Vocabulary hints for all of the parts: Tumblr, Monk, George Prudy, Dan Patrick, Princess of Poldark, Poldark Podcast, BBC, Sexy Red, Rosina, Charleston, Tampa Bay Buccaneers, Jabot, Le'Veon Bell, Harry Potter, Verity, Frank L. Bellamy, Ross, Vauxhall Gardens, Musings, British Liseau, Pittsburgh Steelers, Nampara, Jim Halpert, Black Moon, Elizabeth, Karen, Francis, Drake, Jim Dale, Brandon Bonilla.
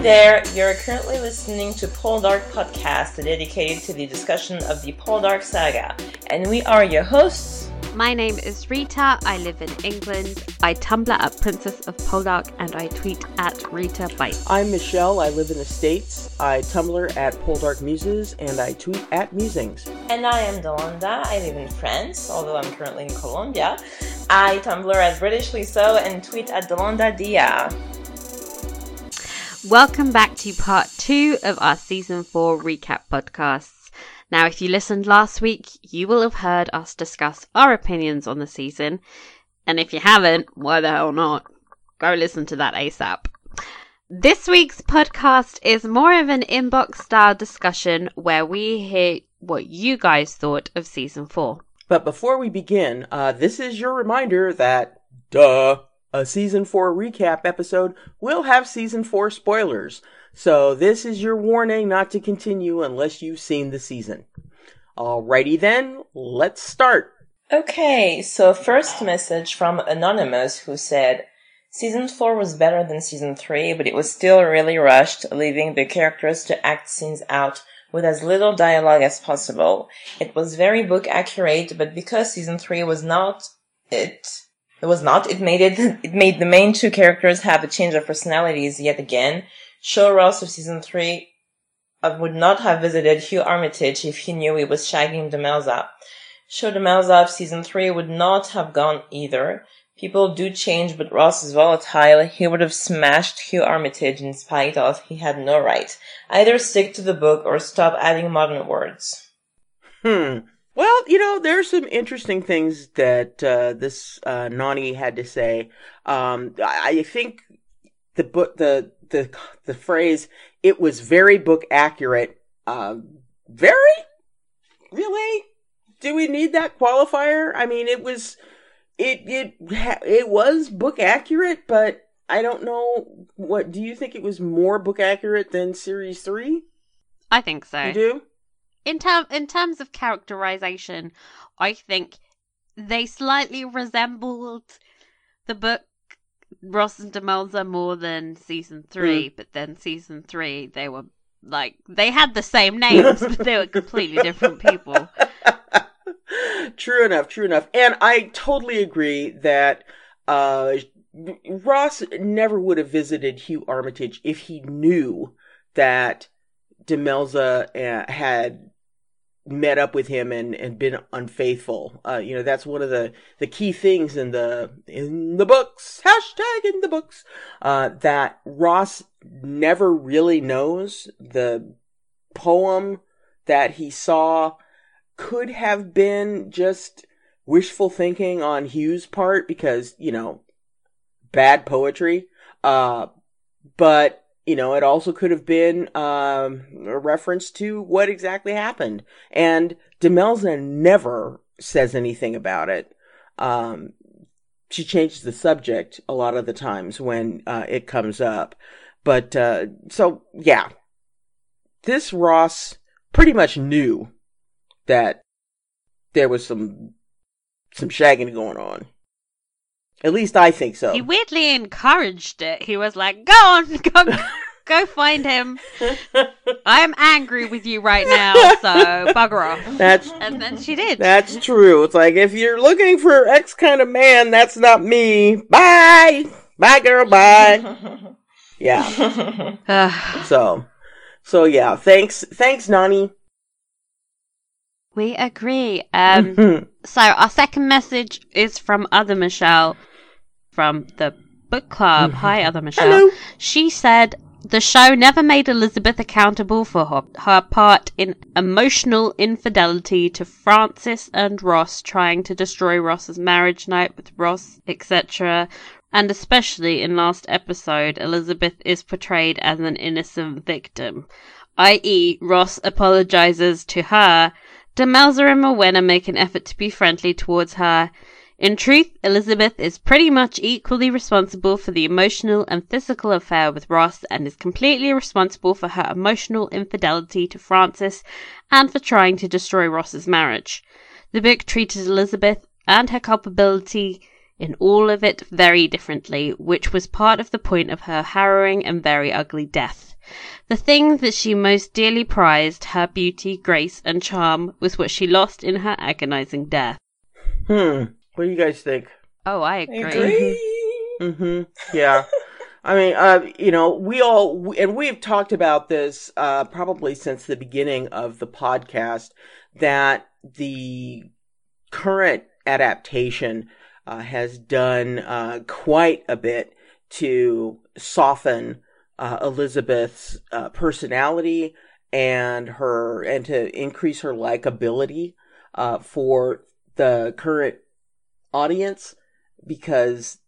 Hi there, you're currently listening to Poldark Podcast, dedicated to the discussion of the Poldark Saga, and we are your hosts. My name is Rita, I live in England, I Tumblr at Princess of Poldark, and I tweet at Rita Byte. I'm Michelle, I live in the States, I Tumblr at Poldark Muses, and I tweet at Musings. And I am Delonda, I live in France, although I'm currently in Colombia, I Tumblr at British Liseau, and tweet at Delonda Dia. Welcome back to part 2 of our season 4 recap podcasts. Now, if you listened last week, you will have heard us discuss our opinions on the season. And if you haven't, why the hell not? Go listen to that ASAP. This week's podcast is more of an inbox-style discussion where we hear what you guys thought of season 4. But before we begin, this is your reminder that, a Season 4 recap episode will have Season 4 spoilers, so this is your warning not to continue unless you've seen the season. Alrighty then, let's start! Okay, so first message from Anonymous, who said, Season 4 was better than Season 3, but it was still really rushed, leaving the characters to act scenes out with as little dialogue as possible. It was very book accurate, but because Season 3 was not it... It made the main two characters have a change of personalities yet again. Show Ross of season 3 would not have visited Hugh Armitage if he knew he was shagging Demelza. Show Demelza of season 3 would not have gone either. People do change, but Ross is volatile. He would have smashed Hugh Armitage in spite of he had no right. Either stick to the book or stop adding modern words. Well, you know, there's some interesting things that this Nani had to say. I think the phrase "it was very book accurate." Very, really? Do we need that qualifier? I mean, it was book accurate, but I don't know. What do you think? It was more book accurate than series 3? I think so. You do? In terms of characterization, I think they slightly resembled the book, Ross and Demelza, more than season 3. But then season 3, they were like, they had the same names, but they were completely different people. True enough. And I totally agree that Ross never would have visited Hugh Armitage if he knew that Demelza had met up with him and been unfaithful. You know, that's one of the key things in the books, hashtag in the books, that Ross never really knows. The poem that he saw could have been just wishful thinking on Hugh's part because, you know, bad poetry. But you know, it also could have been a reference to what exactly happened. And Demelza never says anything about it. She changes the subject a lot of the times when it comes up. But, so, yeah. This Ross pretty much knew that there was some shagging going on. At least I think so. He weirdly encouraged it. He was like, go find him. I'm angry with you right now, so bugger off. And then she did. That's true. It's like, if you're looking for X kind of man, that's not me. Bye. Bye, girl, bye. Yeah. So yeah, thanks, Nani. We agree. So our second message is from Other Michelle, from the book club. Hi, Other Michelle. Hello. She said the show never made Elizabeth accountable for her part in emotional infidelity to Francis and Ross, trying to destroy Ross's marriage night with Ross, etc. And especially in last episode, Elizabeth is portrayed as an innocent victim, i.e. Ross apologizes to her, Demelza and Morwenna make an effort to be friendly towards her. In truth, Elizabeth is pretty much equally responsible for the emotional and physical affair with Ross and is completely responsible for her emotional infidelity to Francis and for trying to destroy Ross's marriage. The book treated Elizabeth and her culpability in all of it very differently, which was part of the point of her harrowing and very ugly death. The thing that she most dearly prized, her beauty, grace, and charm, was what she lost in her agonizing death. What do you guys think? Oh, I agree. Yeah. I mean, you know, we've talked about this probably since the beginning of the podcast, that the current adaptation has done quite a bit to soften Elizabeth's personality and to increase her likability for the current audience, because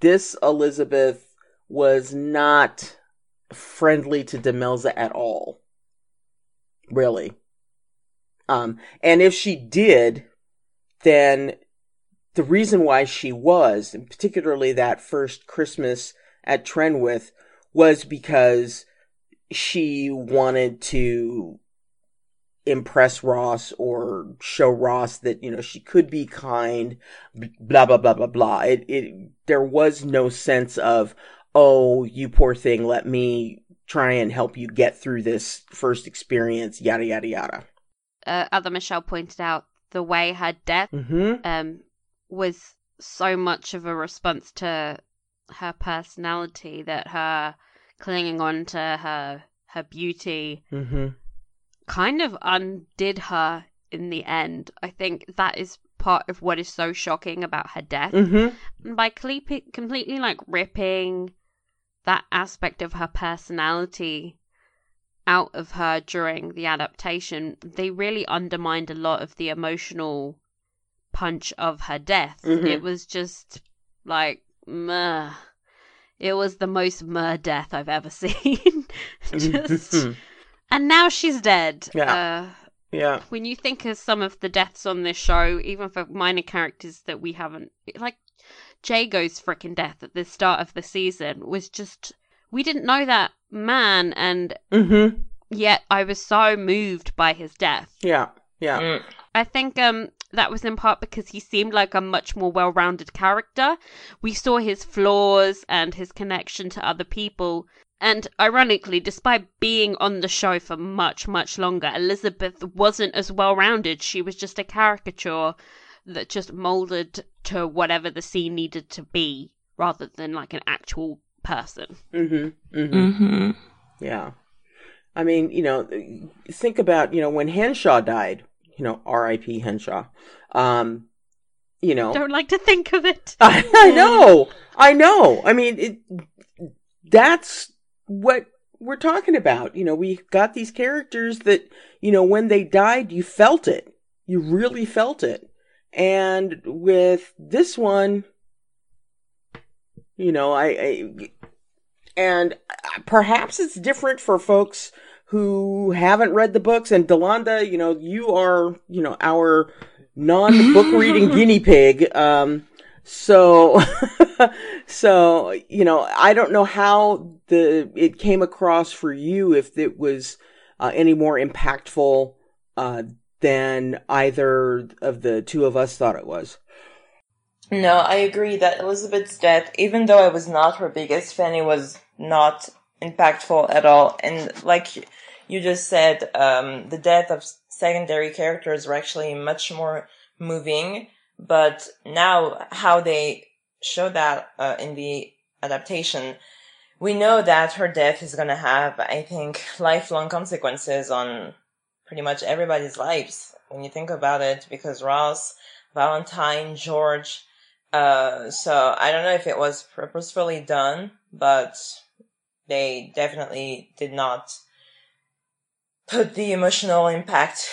this Elizabeth was not friendly to Demelza at all, really. And if she did, then the reason why she was, and particularly that first Christmas at Trenwith, was because she wanted to impress Ross or show Ross that, you know, she could be kind, blah, blah, blah, blah, blah. There was no sense of, oh, you poor thing, let me try and help you get through this first experience, yada, yada, yada. Other Michelle pointed out the way her death was so much of a response to her personality, that her clinging on to her beauty kind of undid her in the end. I think that is part of what is so shocking about her death. And by completely like ripping that aspect of her personality out of her during the adaptation, they really undermined a lot of the emotional punch of her death. It was just like, meh. It was the most meh death I've ever seen. And now she's dead. Yeah. When you think of some of the deaths on this show, even for minor characters that we haven't, like Jago's freaking death at the start of the season was just, we didn't know that man, and yet I was so moved by his death. I think that was in part because he seemed like a much more well-rounded character. We saw his flaws and his connection to other people. And ironically, despite being on the show for much, much longer, Elizabeth wasn't as well-rounded. She was just a caricature that just moulded to whatever the scene needed to be, rather than like an actual person. Yeah. I mean, you know, think about, you know, when Henshaw died, you know, R.I.P. Henshaw, you know. Don't like to think of it. I know. I mean, that's what we're talking about. You know, we got these characters that, you know, when they died, you felt it. You really felt it. And with this one, you know, and perhaps it's different for folks who haven't read the books. And Delonda, you know, you are, you know, our non-book reading guinea pig. So, you know, I don't know how it came across for you, if it was any more impactful than either of the two of us thought it was. No, I agree that Elizabeth's death, even though I was not her biggest fan, it was not impactful at all. And like you just said, the death of secondary characters were actually much more moving. But now, how they show that in the adaptation, we know that her death is going to have, I think, lifelong consequences on pretty much everybody's lives, when you think about it, because Ross, Valentine, George, so I don't know if it was purposefully done, but they definitely did not put the emotional impact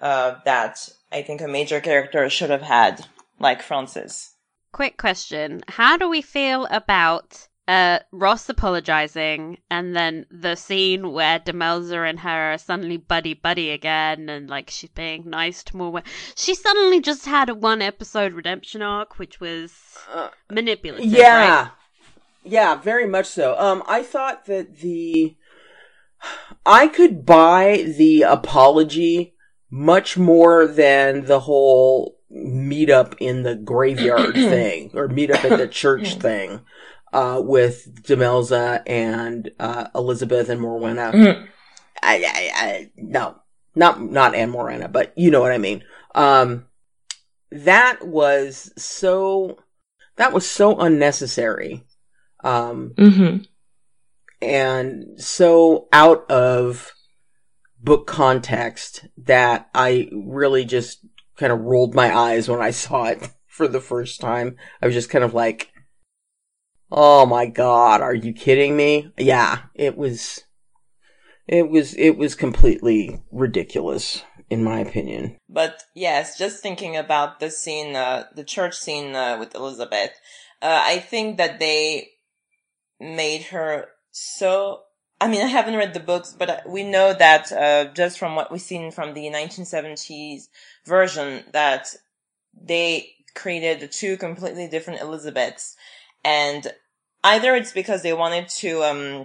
that I think a major character should have had, like Francis. Quick question. How do we feel about Ross apologizing, and then the scene where Demelza and her are suddenly buddy-buddy again, and like she's being nice to Morwenna? She suddenly just had a one-episode redemption arc, which was manipulative, yeah. Right? Yeah, very much so. I thought that I could buy the apology much more than the whole meet up in the graveyard thing, or meet up at the church thing. with Demelza and Elizabeth and Morwenna. Mm. No, not Anne Morwenna, but you know what I mean. That was so unnecessary. And so out of book context that I really just kind of rolled my eyes when I saw it for the first time. I was just kind of like, oh my God, are you kidding me? Yeah, it was completely ridiculous, in my opinion. But yes, just thinking about the scene, the church scene with Elizabeth, I think that they made her so... I mean, I haven't read the books, but we know that just from what we've seen from the 1970s version, that they created two completely different Elizabeths. And either it's because they wanted to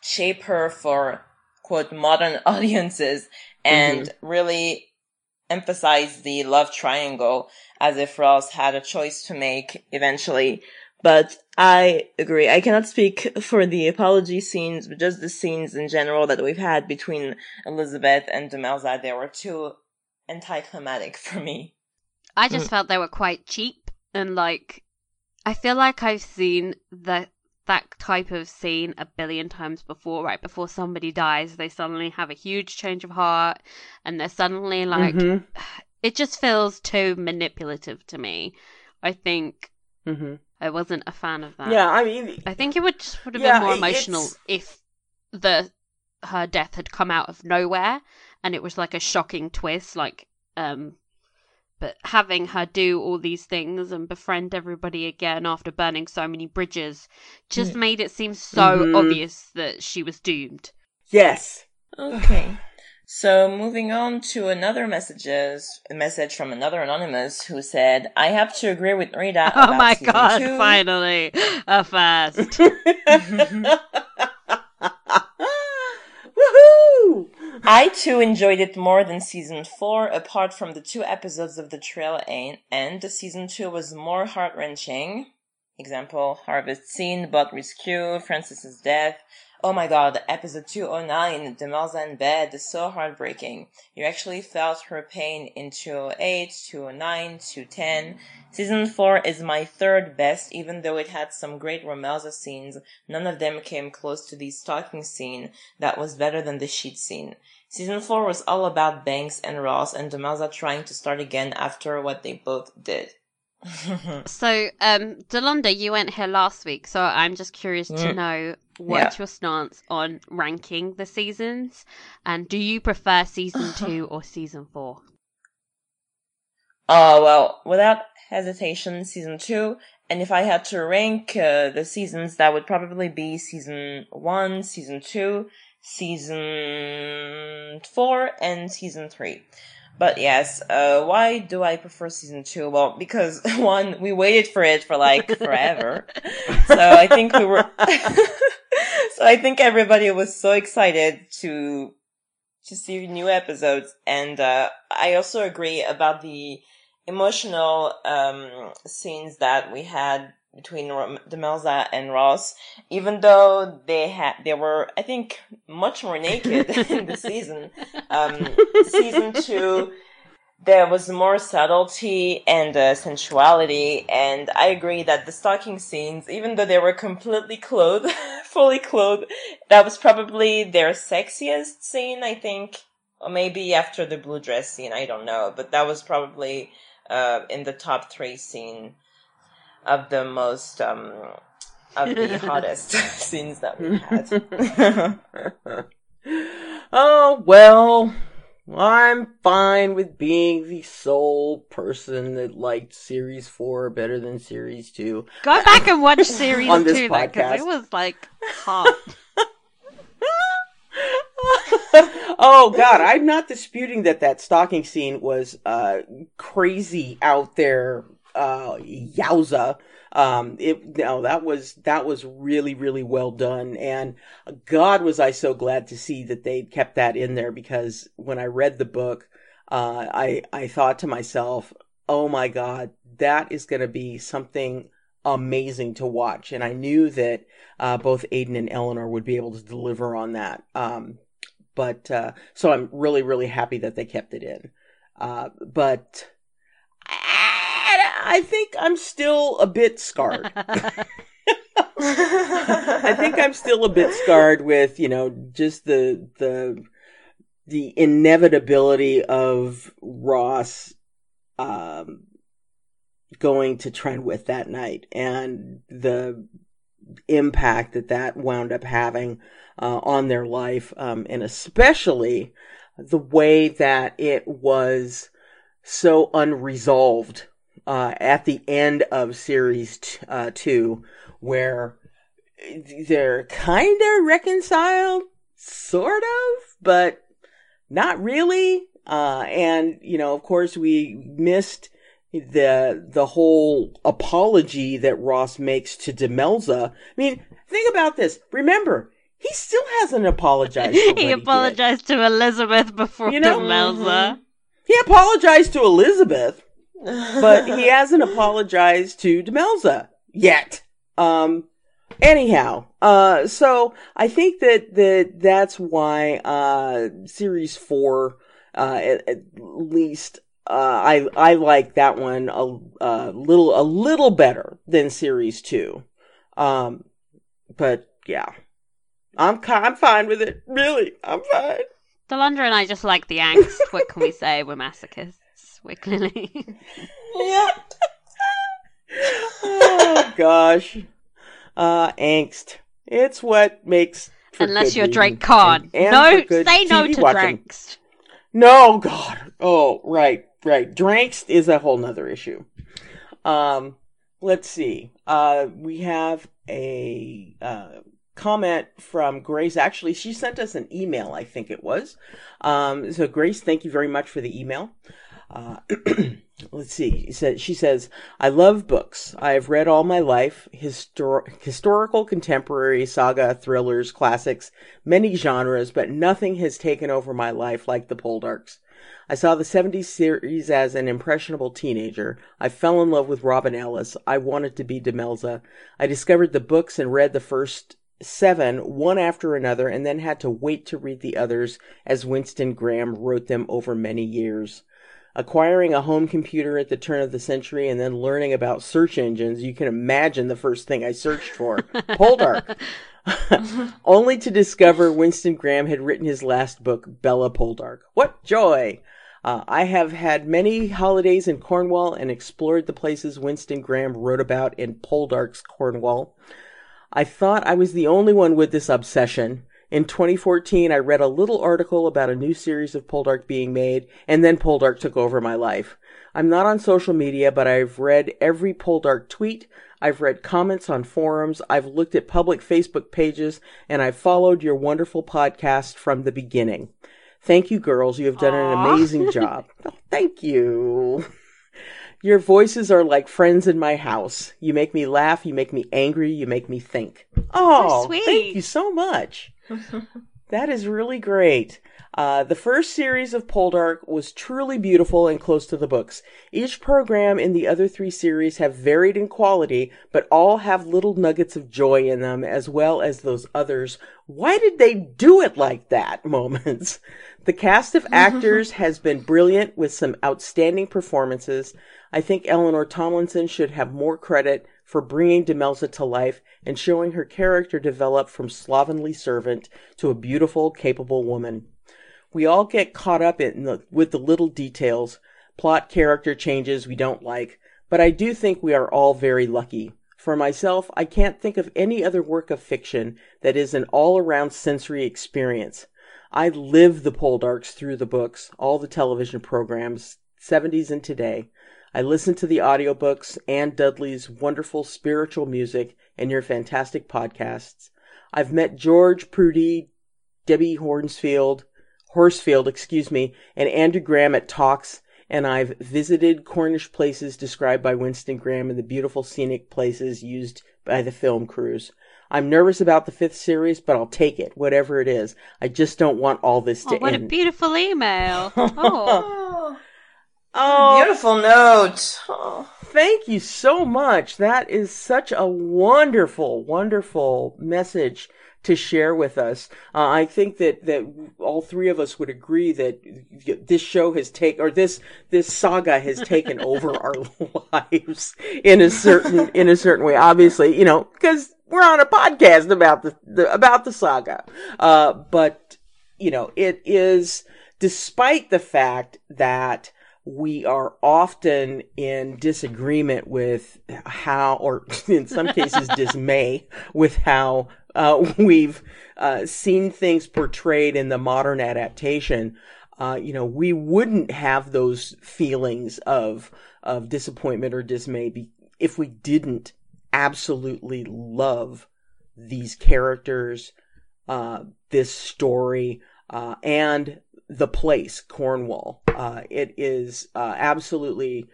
shape her for, quote, modern audiences and really emphasize the love triangle, as if Ross had a choice to make eventually. But I agree. I cannot speak for the apology scenes, but just the scenes in general that we've had between Elizabeth and Demelza, they were too anticlimactic for me. I just felt they were quite cheap, and like, I feel like I've seen that type of scene a billion times before. Right before somebody dies, they suddenly have a huge change of heart, and they're suddenly like, it just feels too manipulative to me. I think I wasn't a fan of that. Yeah, I mean... I think it would have been more emotional if her death had come out of nowhere and it was like a shocking twist, like, but having her do all these things and befriend everybody again after burning so many bridges just made it seem so obvious that she was doomed. Yes. Okay. So moving on to another message from another anonymous who said, I have to agree with Rita about season 2. Finally, a first. Woohoo! I too enjoyed it more than season 4, apart from the 2 episodes of The Trail End. Season 2 was more heart-wrenching. Example, harvest scene, but rescue, Francis's death. Oh my God, episode 209, Demelza in bed, is so heartbreaking. You actually felt her pain in 208, 209, 210. Season 4 is my 3rd best, even though it had some great Romelza scenes. None of them came close to the stalking scene that was better than the sheet scene. Season 4 was all about Banks and Ross and Demelza trying to start again after what they both did. So, Delonda, you went here last week, so I'm just curious to know what's your stance on ranking the seasons, and do you prefer season 2 or season 4? Well, without hesitation, season 2, and if I had to rank the seasons, that would probably be season 1, season 2, season 4, and season 3. But yes, why do I prefer season 2? Well, because one, we waited for it for like forever. So I think everybody was so excited to see new episodes. And I also agree about the emotional scenes that we had between Demelza and Ross, even though they were, I think, much more naked in the season. Season 2, there was more subtlety and sensuality, and I agree that the stalking scenes, even though they were completely clothed, fully clothed, that was probably their sexiest scene, I think, or maybe after the blue dress scene, I don't know, but that was probably in the top 3 scene of the most, of the hottest scenes that we had. Oh, well, I'm fine with being the sole person that liked Series 4 better than Series 2. Go back and watch Series 2, because it was, like, hot. Oh, God, I'm not disputing that stalking scene was crazy out there. Yowza. That was really, really well done. And God, was I so glad to see that they kept that in there, because when I read the book, I thought to myself, oh my God, that is going to be something amazing to watch. And I knew that both Aiden and Eleanor would be able to deliver on that. So I'm really, really happy that they kept it in. But I think I'm still a bit scarred. I think I'm still a bit scarred with, you know, just the inevitability of Ross going to Trenwith that night and the impact that that wound up having on their life, and especially the way that it was so unresolved at the end of series 2, where they're kind of reconciled, sort of, but not really. And, you know, of course, we missed the whole apology that Ross makes to Demelza. I mean, think about this. Remember, he still hasn't apologized. He apologized to Elizabeth before, you know, Demelza. He apologized to Elizabeth, but he hasn't apologized to Demelza yet. So I think that's why series 4, at least. I like that one a little better than series 2, but yeah, I'm fine with it. Really, I'm fine. Delonda and I just like the angst. What can we say? We're masochists. We're clearly. Yeah. Oh gosh, angst. It's what makes. Unless you're Drake Khan. No, say no to Drankst. No, God. Oh, right. Right. Dranks is a whole nother issue. Let's see. We have a comment from Grace. Actually, she sent us an email, I think it was. So Grace, thank you very much for the email. Let's see. She says, I love books. I have read all my life, historical, contemporary, saga, thrillers, classics, many genres, but nothing has taken over my life like the Poldarks. I saw the 70s series as an impressionable teenager. I fell in love with Robin Ellis. I wanted to be Demelza. I discovered the books and read the first 7, one after another, and then had to wait to read the others as Winston Graham wrote them over many years. Acquiring a home computer at the turn of the century and then learning about search engines, you can imagine the first thing I searched for, Poldark, only to discover Winston Graham had written his last book, Bella Poldark. What joy! I have had many holidays in Cornwall and explored the places Winston Graham wrote about in Poldark's Cornwall. I thought I was the only one with this obsession. In 2014, I read a little article about a new series of Poldark being made, and then Poldark took over my life. I'm not on social media, but I've read every Poldark tweet, I've read comments on forums, I've looked at public Facebook pages, and I've followed your wonderful podcast from the beginning. Thank you, girls. You have done an amazing job. Oh, thank you. Your voices are like friends in my house. You make me laugh, you make me angry, you make me think. Oh, sweet. Thank you so much. That is really great. The first series of Poldark was truly beautiful and close to the books. Each program in the other 3 series have varied in quality, but all have little nuggets of joy in them, as well as those others. Why did they do it like that? Moments. The cast of actors has been brilliant with some outstanding performances. I think Eleanor Tomlinson should have more credit for bringing Demelza to life and showing her character develop from slovenly servant to a beautiful, capable woman. We all get caught up with the little details, plot, character changes we don't like, but I do think we are all very lucky. For myself, I can't think of any other work of fiction that is an all-around sensory experience. I live the Poldarks through the books, all the television programs, 70s and today. I listen to the audiobooks, Anne Dudley's wonderful spiritual music, and your fantastic podcasts. I've met George, Prudy, Debbie Horsfield, and Andrew Graham at talks, and I've visited Cornish places described by Winston Graham and the beautiful scenic places used by the film crews. I'm nervous about the 5th series, but I'll take it, whatever it is. I just don't want all this to end. What a beautiful email. Oh. Beautiful note. Oh. Thank you so much. That is such a wonderful, wonderful message to share with us. I think that all three of us would agree that this show has taken, or this saga has taken over our lives in a certain way. Obviously, you know, because we're on a podcast about the saga. But you know, it is, despite the fact that we are often in disagreement with how, or in some cases dismay with how we've seen things portrayed in the modern adaptation, you know, we wouldn't have those feelings of disappointment or dismay if we didn't absolutely love these characters, this story, and the place, Cornwall. It is absolutely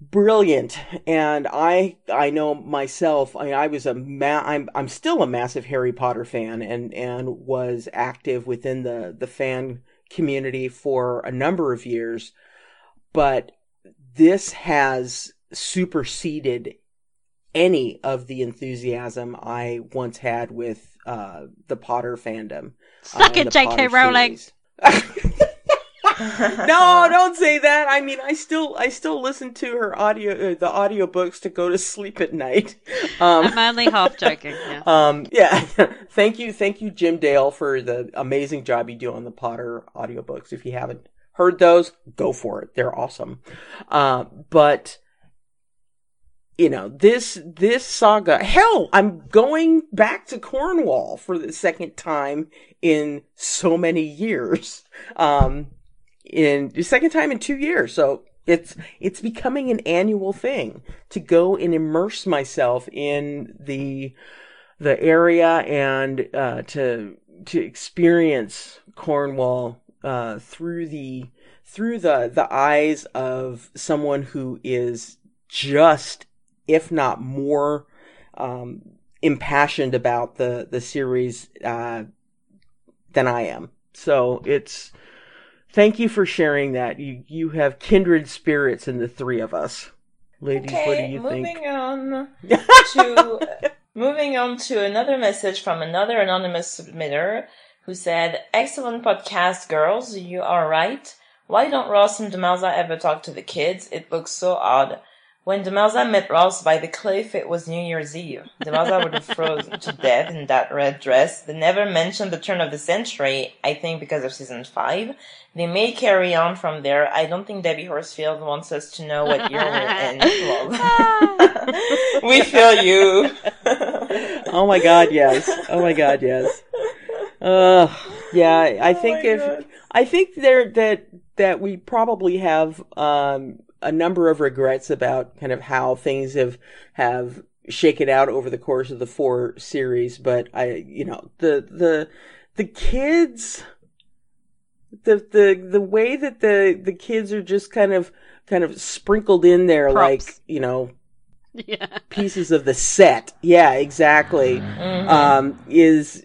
brilliant, and I know myself. I'm still a massive Harry Potter fan, and was active within the fan community for a number of years. But this has superseded any of the enthusiasm I once had with the Potter fandom. Suck it, J.K. Rowling. No, don't say that. I mean, I still listen to her the audiobooks to go to sleep at night. I'm only half joking. Yeah. Yeah. Thank you, Jim Dale, for the amazing job you do on the Potter audiobooks. If you haven't heard those, go for it. They're awesome. But you know, this saga. Hell, I'm going back to Cornwall for the second time in so many years. In the second time in 2 years, so it's becoming an annual thing to go and immerse myself in the area and to experience Cornwall through the eyes of someone who is just, if not more, impassioned about the series than I am. So it's, thank you for sharing that. You have kindred spirits in the three of us. Ladies, okay, what do you think? Moving on to another message from another anonymous submitter who said, "Excellent podcast, girls. You are right. Why don't Ross and Demelza ever talk to the kids? It looks so odd. When Demelza met Ross by the cliff, it was New Year's Eve. Demelza would have frozen to death in that red dress. They never mentioned the turn of the century, I think because of season 5. They may carry on from there. I don't think Debbie Horsfield wants us to know what year we're in. We feel you." Oh my God, yes. Oh my God, yes. Yeah, I think that we probably have a number of regrets about kind of how things have shaken out over the course of the 4 series, but the kids, the way that the kids are just kind of sprinkled in there, props, like, you know, yeah, pieces of the set. Yeah, exactly. Mm-hmm. Is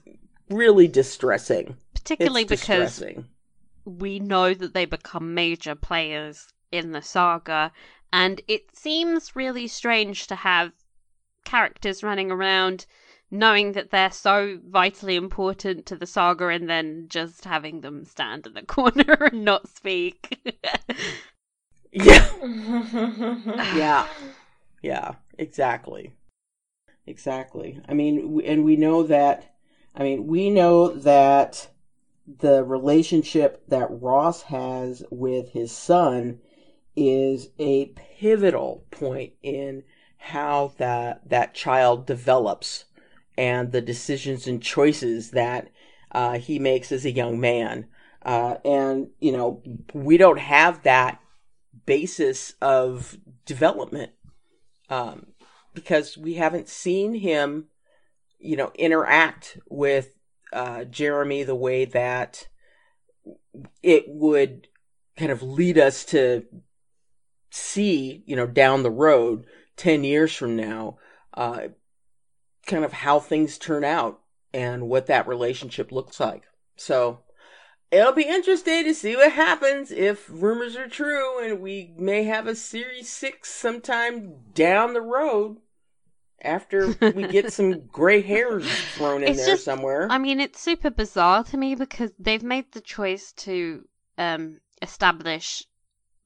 really distressing, particularly because we know that they become major players in the saga, and it seems really strange to have characters running around knowing that they're so vitally important to the saga and then just having them stand in the corner and not speak. Yeah. Yeah, exactly. I mean, and we know that the relationship that Ross has with his son is a pivotal point in how that child develops and the decisions and choices that he makes as a young man. And, you know, we don't have that basis of development because we haven't seen him, you know, interact with Jeremy the way that it would kind of lead us to see, you know, down the road 10 years from now, kind of how things turn out and what that relationship looks like. So it'll be interesting to see what happens if rumors are true, and we may have a Series 6 sometime down the road after we get some gray hairs thrown in there somewhere. I mean, it's super bizarre to me because they've made the choice to establish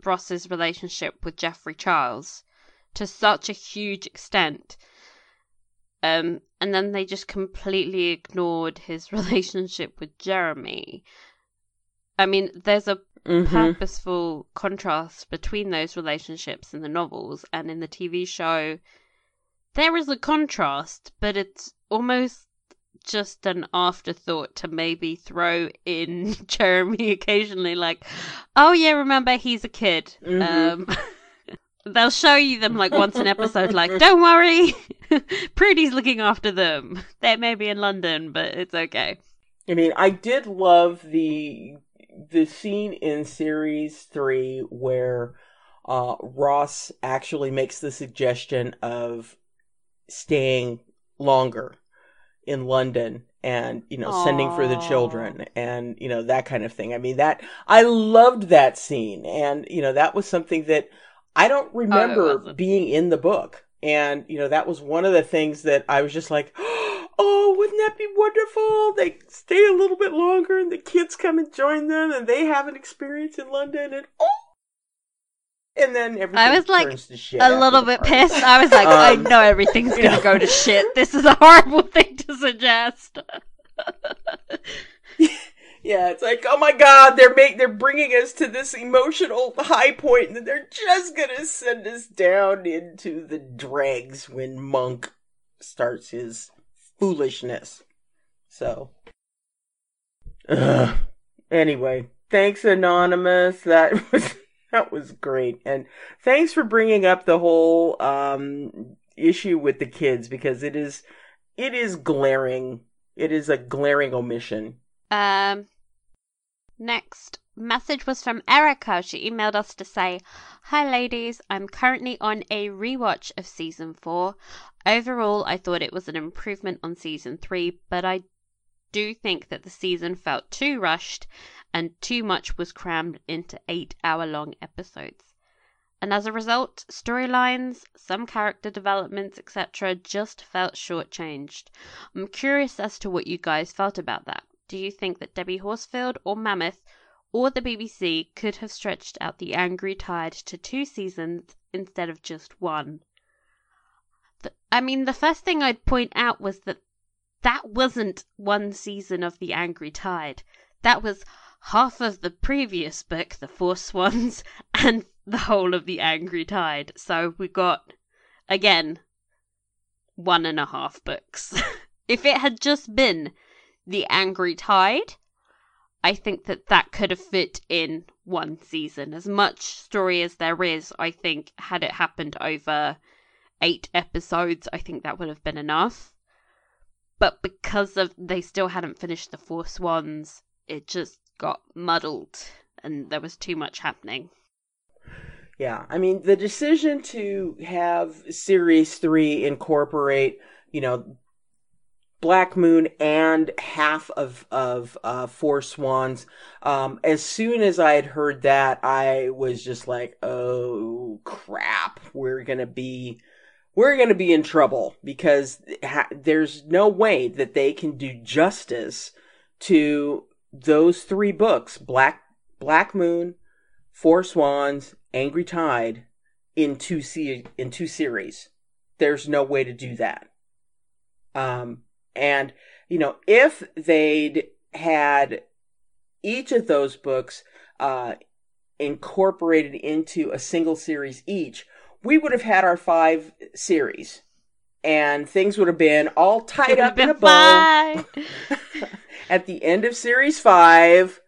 Ross's relationship with Geoffrey Charles to such a huge extent, and then they just completely ignored his relationship with Jeremy. I mean, there's a purposeful contrast between those relationships in the novels, and in the TV show there is a contrast, but it's almost just an afterthought to maybe throw in Jeremy occasionally, like, oh yeah, remember, he's a kid. They'll show you them like once an episode, like, don't worry, Prudy's looking after them. They may be in London, but it's okay. I mean, I did love the scene in Series 3 where Ross actually makes the suggestion of staying longer in London and, you know, sending for the children and, you know, that kind of thing. I mean, I loved that scene. And, you know, that was something that I don't remember being in the book. And, you know, that was one of the things that I was just like, oh, wouldn't that be wonderful? They stay a little bit longer and the kids come and join them and they have an experience in London and and then everything turns to shit. I was like a little bit pissed. I was like, I know everything's going to go to shit. This is a horrible thing to suggest. Yeah, it's like, oh my God, they're bringing us to this emotional high point, and they're just gonna send us down into the dregs when Monk starts his foolishness. So, anyway, thanks, Anonymous. That was great, and thanks for bringing up the whole issue with the kids, because it is glaring. It is a glaring omission. Next message was from Erica. She emailed us to say, hi ladies, I'm currently on a rewatch of season 4. Overall, I thought it was an improvement on season 3, but I do think that the season felt too rushed and too much was crammed into 8-hour-long episodes. And as a result, storylines, some character developments, etc. just felt shortchanged. I'm curious as to what you guys felt about that. Do you think that Debbie Horsfield or Mammoth or the BBC could have stretched out The Angry Tide to 2 seasons instead of just 1? I mean, the first thing I'd point out was that that wasn't 1 season of The Angry Tide. That was half of the previous book, The Four Swans, and the whole of The Angry Tide. So we got, again, 1.5 books. If it had just been The Angry Tide, I think that could have fit in 1 season. As much story as there is, I think, had it happened over 8 episodes, I think that would have been enough. But because they still hadn't finished The Four Swans, it just got muddled and there was too much happening. Yeah, I mean, the decision to have Series 3 incorporate, you know, Black Moon and half of Four Swans. As soon as I had heard that, I was just like, "Oh crap, we're gonna be in trouble," because there's no way that they can do justice to those 3 books: Black Moon, Four Swans, Angry Tide, in two series. There's no way to do that. And, you know, if they'd had each of those books incorporated into a single series each, we would have had our 5 series. And things would have been all tied up in a bow at the end of series 5.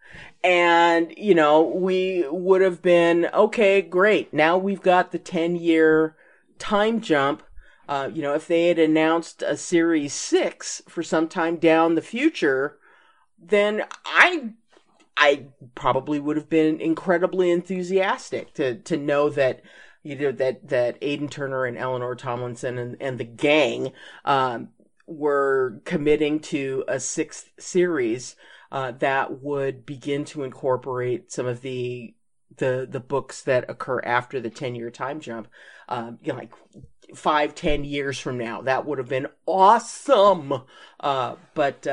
And, you know, we would have been, okay, great. Now we've got the 10-year time jump. You know, if they had announced a Series 6 for some time down the future, then I probably would have been incredibly enthusiastic to know that, you know, that Aidan Turner and Eleanor Tomlinson and the gang were committing to a 6th series that would begin to incorporate some of the books that occur after the 10-year time jump, you know, like 5-10 years from now. That would have been awesome. But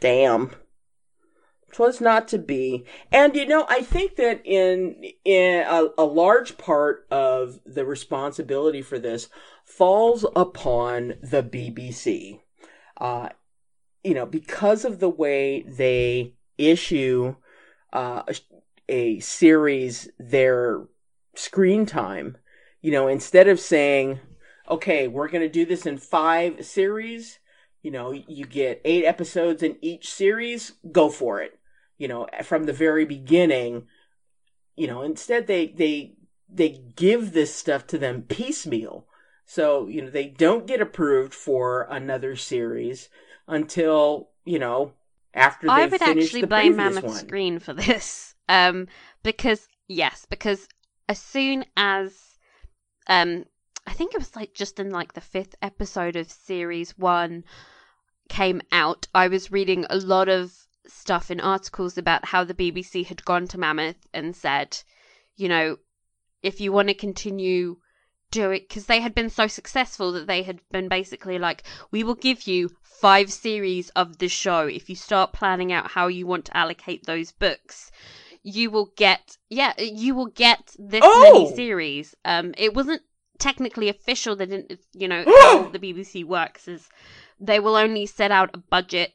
damn, 'twas not to be. And, you know, I think that in a large part of the responsibility for this falls upon the BBC, you know, because of the way they issue a series their screen time. You know, instead of saying, okay, we're going to do this in 5 series, you know, you get 8 episodes in each series, go for it, you know, from the very beginning. You know, instead they give this stuff to them piecemeal. So, you know, they don't get approved for another series until, you know, after they finish the previous one. I would actually blame Mammoth Screen for this. Because as soon as I think it was like just in like the 5th episode of series 1 came out, I was reading a lot of stuff in articles about how the BBC had gone to Mammoth and said, you know, if you want to continue, do it, because they had been so successful that they had been basically like, we will give you 5 series of the show. If you start planning out how you want to allocate those books, you will get this mini series. It wasn't technically official. They didn't, you know, how the BBC works is they will only set out a budget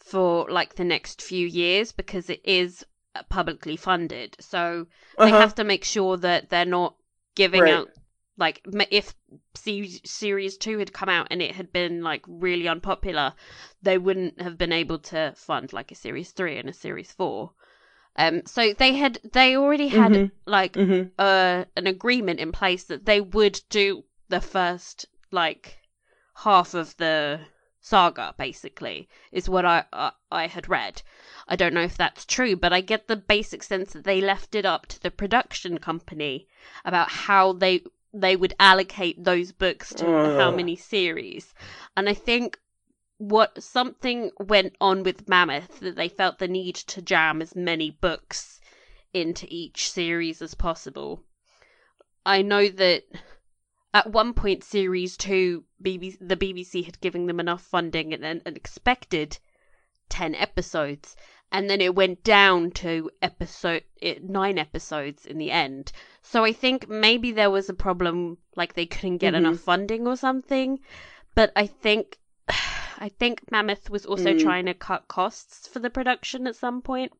for like the next few years because it is publicly funded. So they have to make sure that they're not giving out, like, if series 2 had come out and it had been like really unpopular, they wouldn't have been able to fund like a series 3 and a series 4. So they already had an agreement in place that they would do the first like half of the saga, basically, is what I had read. I don't know if that's true, but I get the basic sense that they left it up to the production company about how they would allocate those books to how many series. And I think something went on with Mammoth that they felt the need to jam as many books into each series as possible. I know that at one point, series 2, the BBC had given them enough funding and an expected 10 episodes, and then it went down to 9 episodes in the end. So I think maybe there was a problem, like they couldn't get enough funding or something. But I think Mammoth was also trying to cut costs for the production at some point.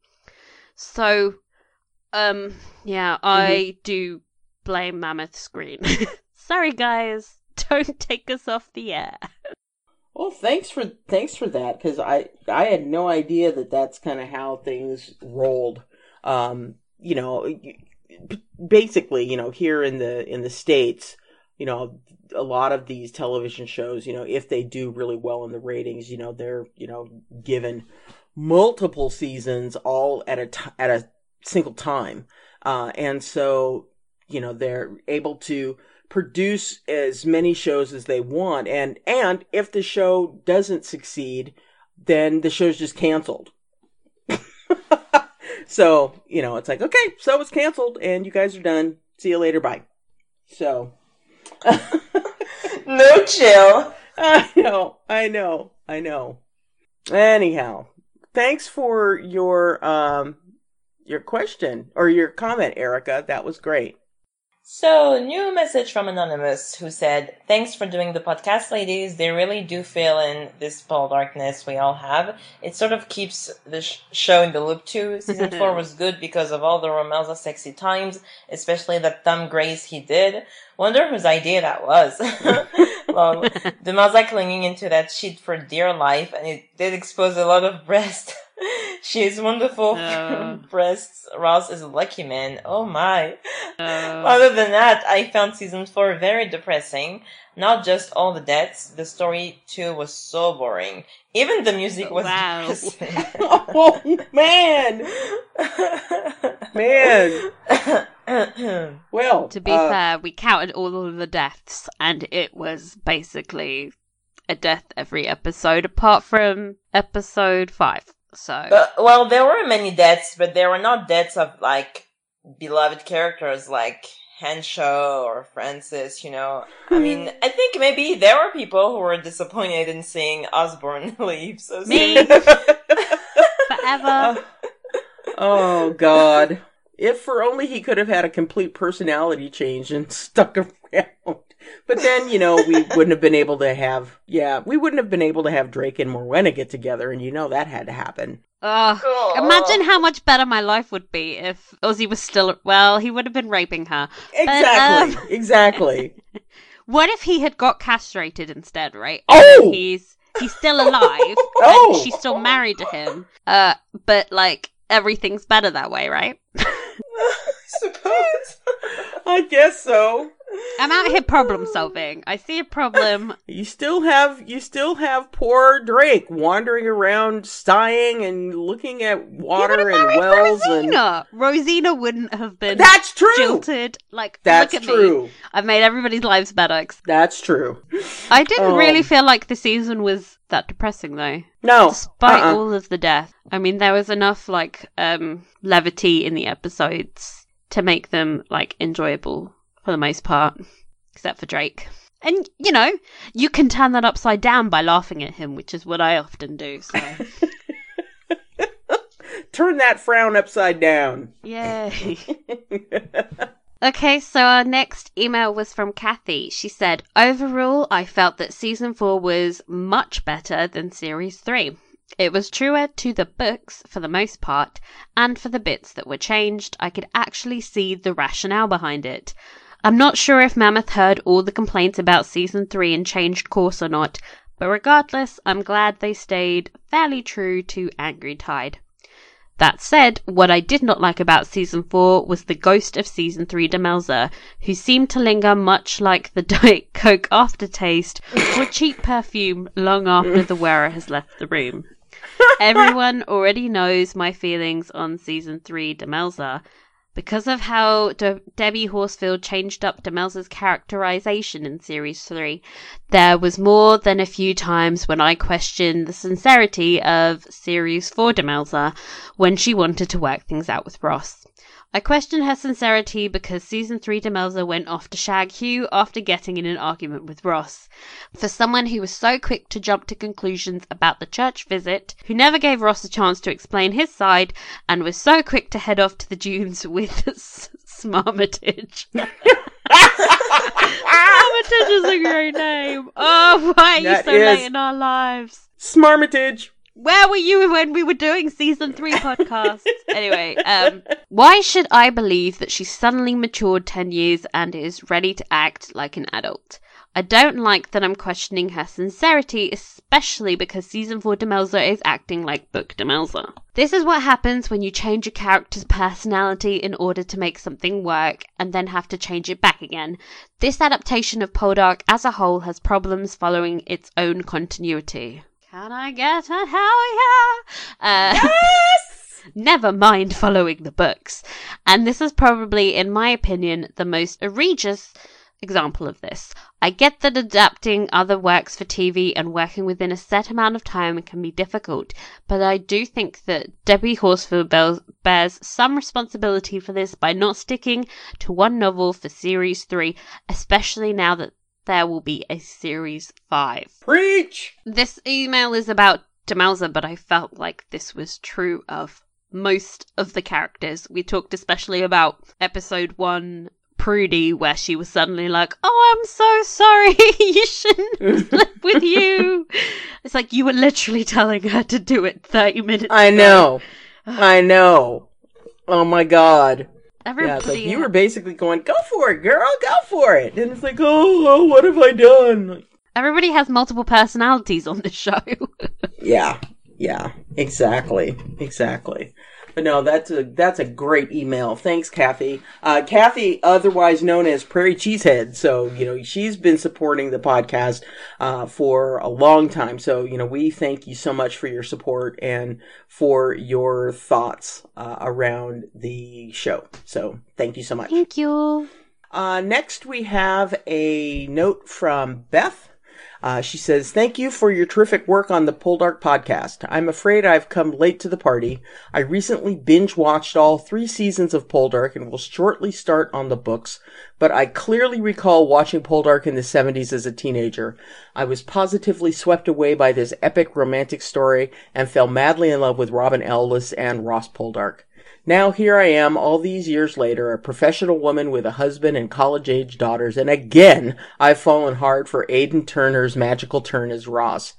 So, I do blame Mammoth Screen. Sorry, guys. Don't take us off the air. Well, thanks for that, because I had no idea that that's kind of how things rolled. You know, basically, you know, here in the States, you know, a lot of these television shows, you know, if they do really well in the ratings, you know, they're, you know, given multiple seasons all at a single time. And so, you know, they're able to produce as many shows as they want. And if the show doesn't succeed, then the show's just canceled. So, you know, it's like, okay, so it's canceled and you guys are done. See you later. Bye. So. No chill. I know. Anyhow, thanks for your question or your comment, Erica. That was great. So, new message from Anonymous, who said, thanks for doing the podcast, ladies. They really do fill in this Poldarkness we all have. It sort of keeps the show in the loop, too. Season 4 was good because of all the Romelza sexy times, especially that thumb graze he did. Wonder whose idea that was. Well, Demelza clinging into that sheet for dear life, and it did expose a lot of breasts. She is wonderful for breasts. Ross is a lucky man. Oh my. Other than that, I found season 4 very depressing. Not just all the deaths, the story too was so boring. Even the music was depressing. Oh man. Man. Well, to be fair, we counted all of the deaths and it was basically a death every episode, apart from episode 5. So, well, there were many deaths, but there were not deaths of like beloved characters like Henshaw or Francis, you know. I mean, I think maybe there were people who were disappointed in seeing Osborne leave. So me, forever. Oh God! If for only he could have had a complete personality change and stuck around. But then, you know, we wouldn't have been able to have, we wouldn't have been able to have Drake and Morwenna get together, and you know that had to happen. Oh, imagine how much better my life would be if Ozzy was still, well, he would have been raping her. Exactly, but, exactly. What if he had got castrated instead, right? Oh! And he's still alive, oh! And she's still married to him, but, like, everything's better that way, right? I suppose. I guess so. I'm out here problem solving. I see a problem. You still have poor Drake wandering around sighing and looking at water and wells. Rosina. And Rosina wouldn't have been that's true. Jilted. Like that's look at true. Me. I've made everybody's lives better. That's true. I didn't really feel like the season was that depressing though. No. Despite all of the death. I mean there was enough like levity in the episodes to make them like enjoyable. For the most part, except for Drake. And, you know, you can turn that upside down by laughing at him, which is what I often do. So. Turn that frown upside down. Yay. Okay, so our next email was from Kathy. She said, overall, I felt that season 4 was much better than series 3. It was truer to the books for the most part, and for the bits that were changed, I could actually see the rationale behind it. I'm not sure if Mammoth heard all the complaints about Season 3 and changed course or not, but regardless, I'm glad they stayed fairly true to Angry Tide. That said, what I did not like about Season 4 was the ghost of Season 3 Demelza, who seemed to linger much like the Diet Coke aftertaste or cheap perfume long after the wearer has left the room. Everyone already knows my feelings on Season 3 Demelza. Because of how Debbie Horsfield changed up Demelza's characterization in Series 3, there was more than a few times when I questioned the sincerity of Series 4 Demelza when she wanted to work things out with Ross. I questioned her sincerity because Season 3 Demelza went off to shag Hugh after getting in an argument with Ross. For someone who was so quick to jump to conclusions about the church visit, who never gave Ross a chance to explain his side, and was so quick to head off to the dunes with Smarmitage. Smarmitage is a great name. Oh, why are you so late in our lives? Smarmitage. Where were you when we were doing season 3 podcasts? Anyway, why should I believe that she suddenly matured 10 years and is ready to act like an adult? I don't like that I'm questioning her sincerity, especially because season 4 Demelza is acting like book Demelza. This is what happens when you change a character's personality in order to make something work and then have to change it back again. This adaptation of Poldark as a whole has problems following its own continuity. Can I get a hell yeah? Yes! Never mind following the books. And this is probably, in my opinion, the most egregious example of this. I get that adapting other works for TV and working within a set amount of time can be difficult, but I do think that Debbie Horsfield bears some responsibility for this by not sticking to one novel for Series 3, especially now that there will be a Series 5. Preach! This email is about Demelza, but I felt like this was true of most of the characters. We talked especially about episode 1, Prudy, where she was suddenly like, oh, I'm so sorry, you shouldn't live with you. It's like you were literally telling her to do it 30 minutes ago. I know. Oh my God. Yeah, like you were basically going, go for it, girl, go for it. And it's like, oh what have I done? Like, everybody has multiple personalities on this show. yeah, exactly. But no, that's a great email. Thanks, Kathy. Kathy, otherwise known as Prairie Cheesehead. So, you know, she's been supporting the podcast for a long time. So, you know, we thank you so much for your support and for your thoughts around the show. So, thank you so much. Thank you. Next, we have a note from Beth. She says, "Thank you for your terrific work on the Poldark podcast. I'm afraid I've come late to the party. I recently binge-watched all 3 seasons of Poldark and will shortly start on the books, but I clearly recall watching Poldark in the 70s as a teenager. I was positively swept away by this epic romantic story and fell madly in love with Robin Ellis and Ross Poldark. Now here I am, all these years later, a professional woman with a husband and college-age daughters, and again, I've fallen hard for Aidan Turner's magical turn as Ross.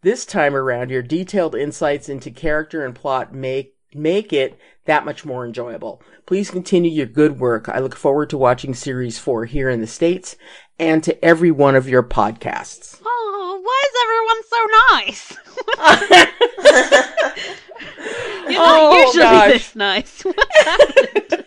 This time around, your detailed insights into character and plot make it that much more enjoyable. Please continue your good work. I look forward to watching Series 4 here in the States and to every one of your podcasts." Oh, why is everyone so nice? You're not usually this nice. What happened?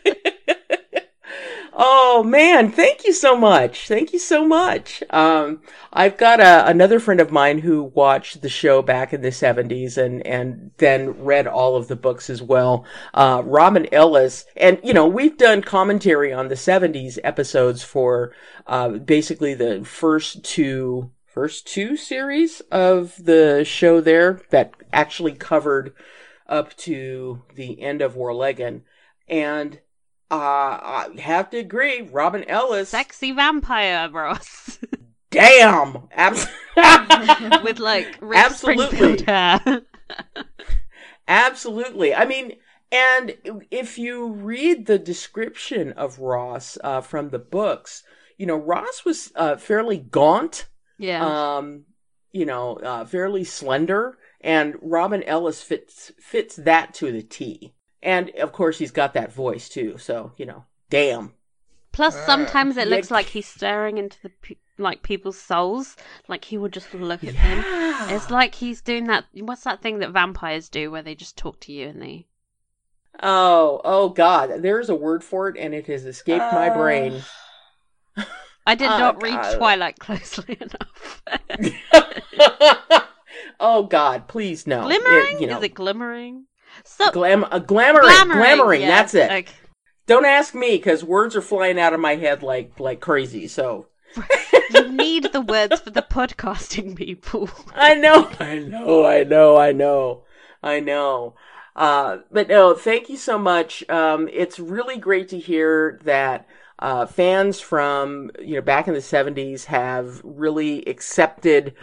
Oh, man. Thank you so much. Thank you so much. I've got another friend of mine who watched the show back in the 70s and then read all of the books as well. Robin Ellis. And, you know, we've done commentary on the 70s episodes for basically the first two series of the show there that actually covered up to the end of Warlegan. And I have to agree, Robin Ellis... Sexy vampire, Ross. Damn! With, like, Rick Springfield hair. Absolutely. I mean, and if you read the description of Ross from the books, you know, Ross was fairly gaunt. Yeah. You know, fairly slender. And Robin Ellis fits that to the T. And, of course, he's got that voice, too. So, you know, damn. Plus, sometimes it looks like he's staring into the people's souls. Like, he will just look at them. It's like he's doing that... What's that thing that vampires do where they just talk to you and they... Oh, God. There is a word for it, and it has escaped my brain. I did not read Twilight closely enough. Oh, God, please, no. Glimmering? Is it glimmering? Glamoring, yeah. That's it. Okay. Don't ask me, because words are flying out of my head like crazy, so... You need the words for the podcasting people. I know. But no, thank you so much. It's really great to hear that fans from, you know, back in the 70s have really accepted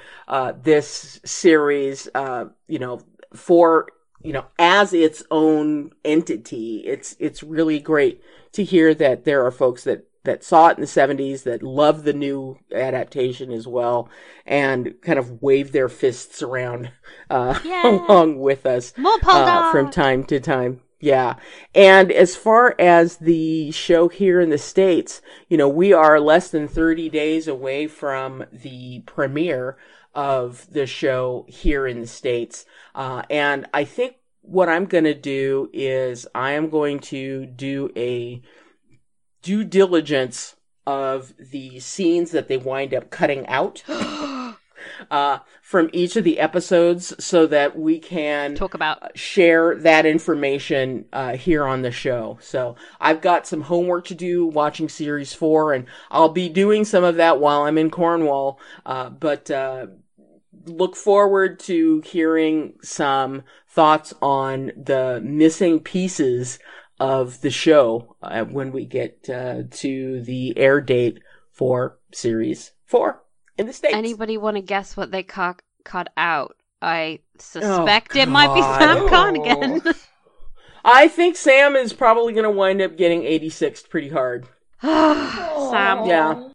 this series, you know, for, you know, as its own entity. It's really great to hear that there are folks that saw it in the 70s, that loved the new adaptation as well, and kind of waved their fists around along with us from time to time. Yeah. And as far as the show here in the States, you know, we are less than 30 days away from the premiere of the show here in the States. And I think what I'm going to do is I am going to do a due diligence of the scenes that they wind up cutting out from each of the episodes, so that we can talk about share that information here on the show. So I've got some homework to do watching Series 4, and I'll be doing some of that while I'm in Cornwall. But look forward to hearing some thoughts on the missing pieces of the show when we get to the air date for Series 4. In the States. Anybody want to guess what they cut out? I suspect it might be Sam Carnegan. I think Sam is probably going to wind up getting 86'd pretty hard. Sam. Yeah.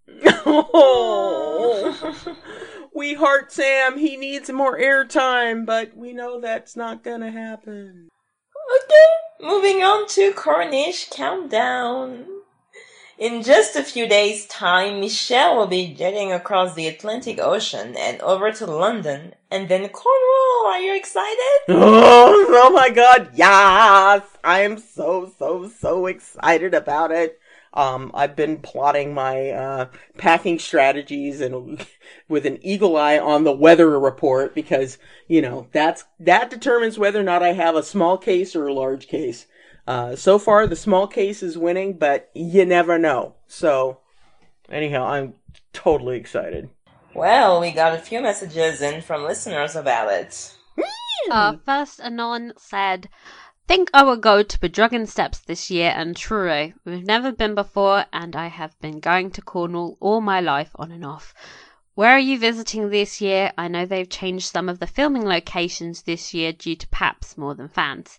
We heart Sam. He needs more airtime, but we know that's not going to happen. Okay, moving on to Cornish Countdown. In just a few days' time, Michelle will be jetting across the Atlantic Ocean and over to London, and then Cornwall. Are you excited? Oh my God, yes! I am so excited about it. I've been plotting my packing strategies and with an eagle eye on the weather report, because, you know, that determines whether or not I have a small case or a large case. So far, the small case is winning, but you never know. So, anyhow, I'm totally excited. Well, we got a few messages in from listeners about it. First, Anon said, think I will go to Bedragon Steps this year in Truro. We've never been before, and I have been going to Cornwall all my life on and off. Where are you visiting this year? I know they've changed some of the filming locations this year due to paps more than fans.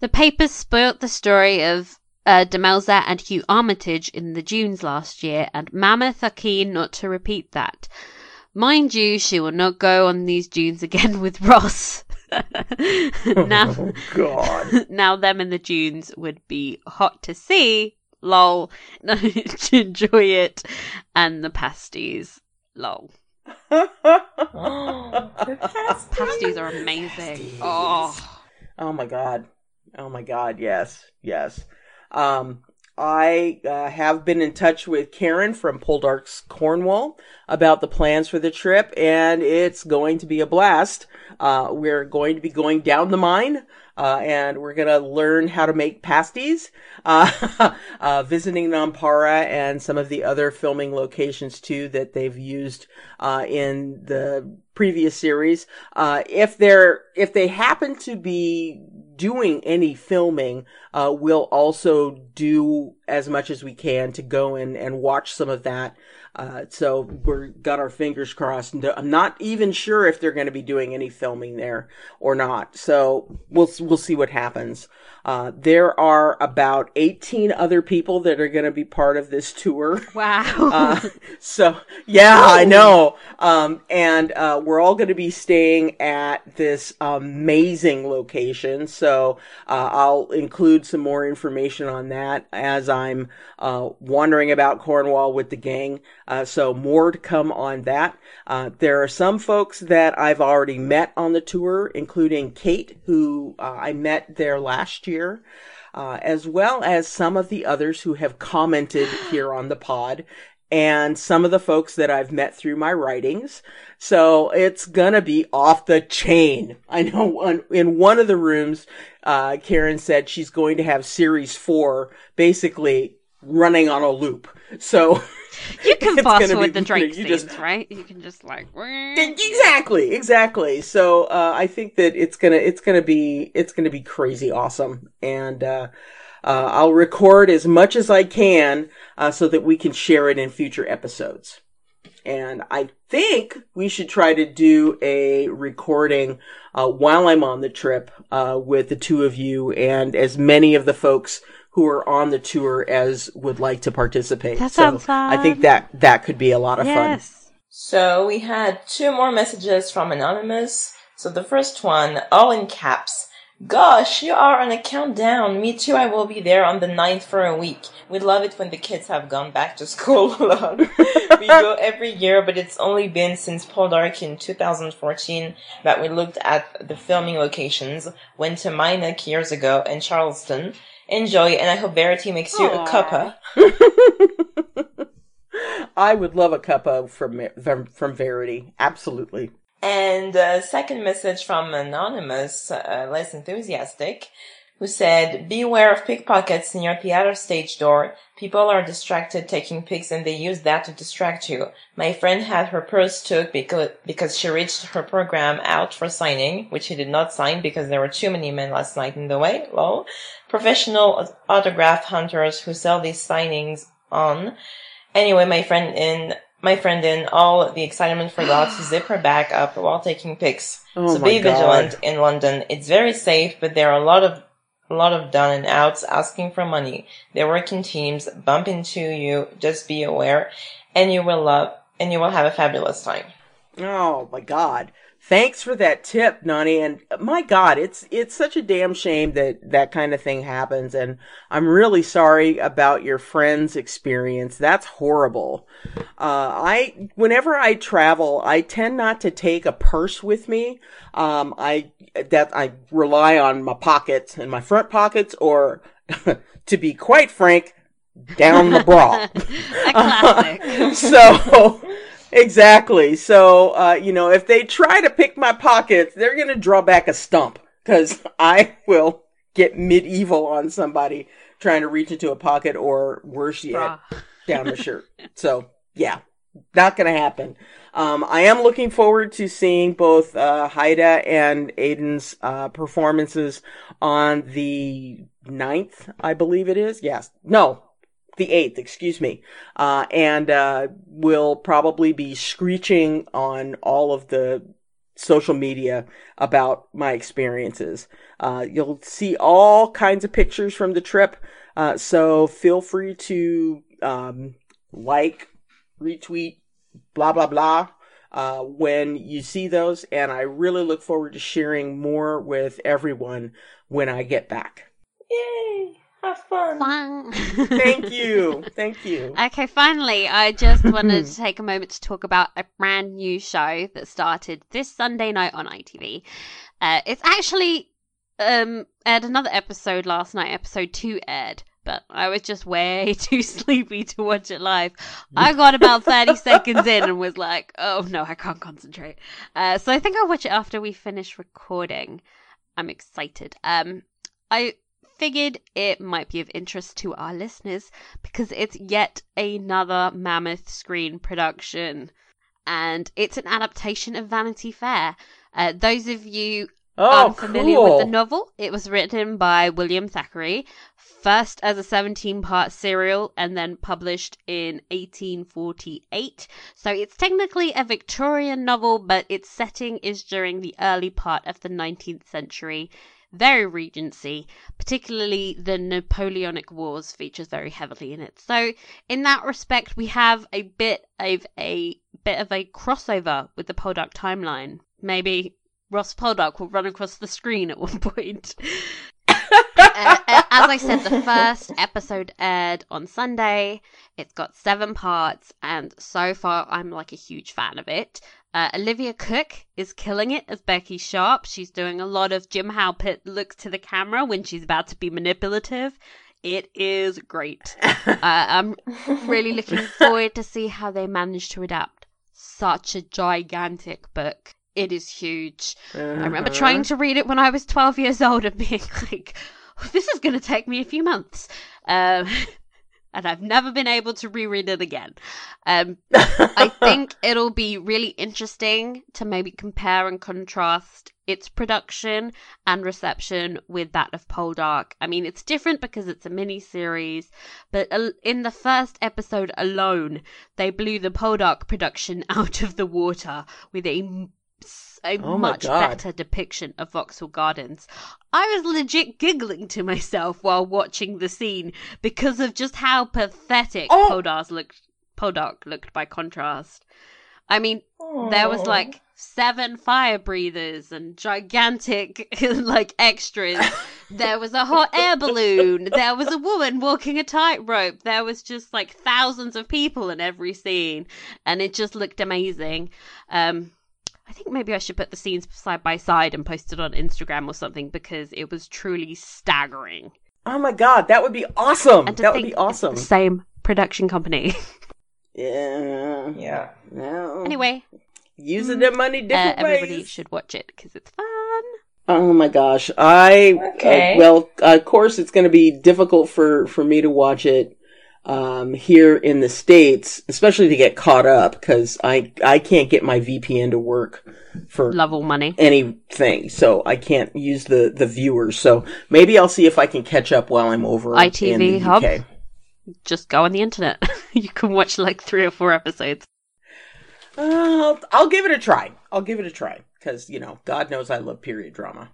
The papers spoilt the story of Demelza and Hugh Armitage in the Dunes last year, and Mammoth are keen not to repeat that. Mind you, she will not go on these Dunes again with Ross. Now them in the Dunes would be hot to see. Lol. Enjoy it. And the pasties. Lol. Pasties are amazing. Pasties. Oh my god. Oh my god, yes. Yes. I have been in touch with Karen from Poldark's Cornwall about the plans for the trip, and it's going to be a blast. We're going to be going down the mine, and we're going to learn how to make pasties, visiting Nampara and some of the other filming locations too that they've used in the previous series. If they happen to be doing any filming, we'll also do as much as we can to go in and watch some of that. So we've got our fingers crossed. I'm not even sure if they're going to be doing any filming there or not. So we'll see what happens. There are about 18 other people that are going to be part of this tour. Wow. I know. And we're all going to be staying at this amazing location. So I'll include some more information on that as I'm wandering about Cornwall with the gang. So more to come on that. There are some folks that I've already met on the tour, including Kate, who I met there last year, as well as some of the others who have commented here on the pod, and some of the folks that I've met through my writings. So it's gonna be off the chain. I know in one of the rooms, Karen said she's going to have series 4 basically running on a loop. So you can fast forward the Drake scenes, right? You can just like exactly. So I think that it's gonna be crazy awesome, and I'll record as much as I can so that we can share it in future episodes. And I think we should try to do a recording while I'm on the trip with the two of you and as many of the folks who are on the tour as would like to participate. That sounds fun. I think that could be a lot of fun. So we had 2 more messages from Anonymous. So the first one, all in caps. Gosh, you are on a countdown. Me too, I will be there on the 9th for a week. We love it when the kids have gone back to school. We go every year, but it's only been since Poldark in 2014 that we looked at the filming locations. Went to Minok years ago and Charleston. Enjoy, and I hope Verity makes you a cuppa. I would love a cuppa from Verity, absolutely. And second message from Anonymous, less enthusiastic, who said, beware of pickpockets near theater stage door. People are distracted taking pics, and they use that to distract you. My friend had her purse took because she reached her program out for signing, which she did not sign because there were too many men last night in the way. Lol. Professional autograph hunters who sell these signings on. Anyway, my friend in all the excitement forgot to zip her bag up while taking pics. Oh, so be vigilant in London. It's very safe, but there are a lot of down and outs asking for money. They work in teams, bump into you, just be aware, and you will have a fabulous time. Oh my god. Thanks for that tip, Nani, and my god, it's such a damn shame that kind of thing happens, and I'm really sorry about your friend's experience. That's horrible. Whenever I travel, I tend not to take a purse with me. I rely on my pockets and my front pockets, or to be quite frank, down the bra. A classic. Exactly. So, if they try to pick my pockets, they're going to draw back a stump, because I will get medieval on somebody trying to reach into a pocket, or worse yet, down the shirt. So, yeah, not going to happen. I am looking forward to seeing both Haida and Aidan's performances on the 9th, I believe it is. Yes. No, the 8th, excuse me. And we'll probably be screeching on all of the social media about my experiences. You'll see all kinds of pictures from the trip. So feel free to like, retweet, blah, blah, blah, when you see those. And I really look forward to sharing more with everyone when I get back. Yay! Have fun. Thank you. Thank you. Okay, finally, I just wanted to take a moment to talk about a brand new show that started this Sunday night on ITV. It's actually aired another episode last night. Episode 2 aired, but I was just way too sleepy to watch it live. I got about 30 seconds in and was like, oh no, I can't concentrate. So I think I'll watch it after we finish recording. I'm excited. I figured it might be of interest to our listeners because it's yet another Mammoth Screen production, and it's an adaptation of Vanity Fair. Those of you unfamiliar with the novel, it was written by William Thackeray, first as a 17-part serial and then published in 1848. So it's technically a Victorian novel, but its setting is during the early part of the 19th century. Very Regency, particularly the Napoleonic Wars features very heavily in it. So in that respect, we have a bit of a crossover with the Poldark timeline. Maybe Ross Poldark will run across the screen at one point. As I said, the first episode aired on Sunday. It's got 7 parts, and so far I'm like a huge fan of it. Olivia Cooke is killing it as Becky Sharp. She's doing a lot of Jim Halpert looks to the camera when she's about to be manipulative. It is great. I'm really looking forward to see how they manage to adapt such a gigantic book. It is huge. I remember trying to read it when I was 12 years old and being like, oh, this is going to take me a few months. And I've never been able to reread it again. I think it'll be really interesting to maybe compare and contrast its production and reception with that of Poldark. I mean, it's different because it's a mini-series, but in the first episode alone, they blew the Poldark production out of the water with a much better depiction of Vauxhall Gardens. I was legit giggling to myself while watching the scene because of just how pathetic Poldark looked by contrast. I mean, there was like 7 fire breathers and gigantic like extras. There was a hot air balloon. There was a woman walking a tightrope. There was just like thousands of people in every scene, and it just looked amazing. I think maybe I should put the scenes side by side and post it on Instagram or something because it was truly staggering. Oh my God, that would be awesome. That would be awesome. It's the same production company. Yeah. Yeah. No. Anyway. Using their money different ways. Everybody should watch it because it's fun. Oh my gosh. Of course it's going to be difficult for me to watch it here in the States, especially to get caught up because I can't get my VPN to work for love or money anything, so I can't use the viewers. So maybe I'll see if I can catch up while I'm over ITV in the Hub. UK. Just go on the internet. You can watch like 3 or 4 episodes. I'll give it a try. Because God knows I love period drama.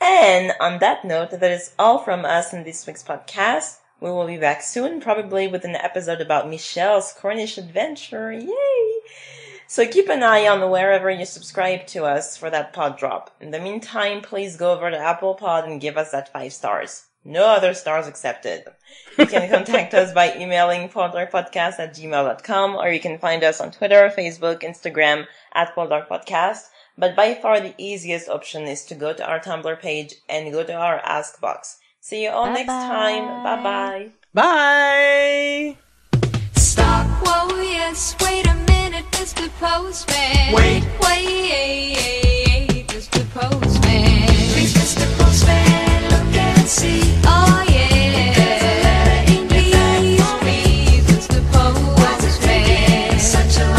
And on that note, that is all from us in this week's podcast. We will be back soon, probably with an episode about Michelle's Cornish adventure. Yay! So keep an eye on wherever you subscribe to us for that pod drop. In the meantime, please go over to Apple Pod and give us that 5 stars. No other stars accepted. You can contact us by emailing poldarkpodcast@gmail.com, or you can find us on Twitter, Facebook, Instagram @poldarkpodcast. But by far the easiest option is to go to our Tumblr page and go to our Ask box. See you all next time. Bye-bye. Bye. Stop. Whoa, yes. Wait a minute, Mr. Postman. Wait, Mr. Postman. Please, Mr. Postman, look and see. Oh, yeah. There's a letter in me. Please, Mr. Postman. Such a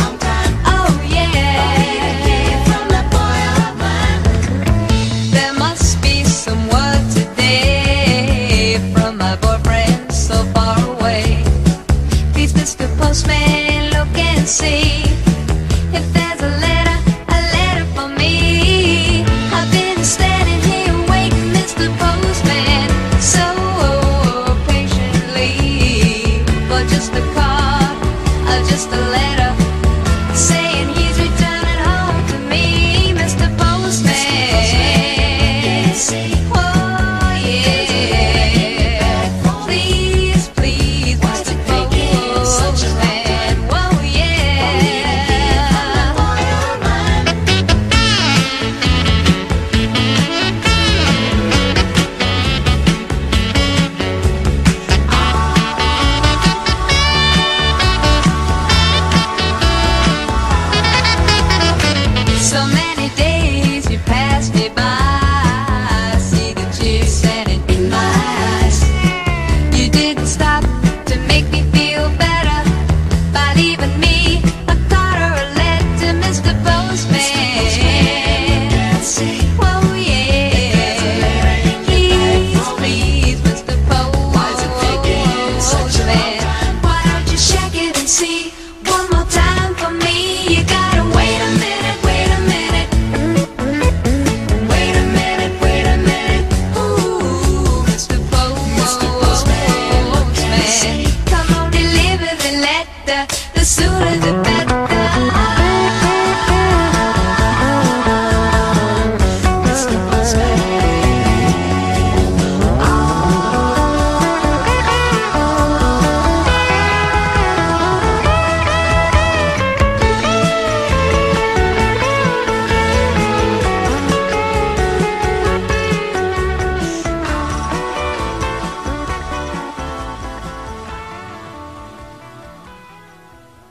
sooner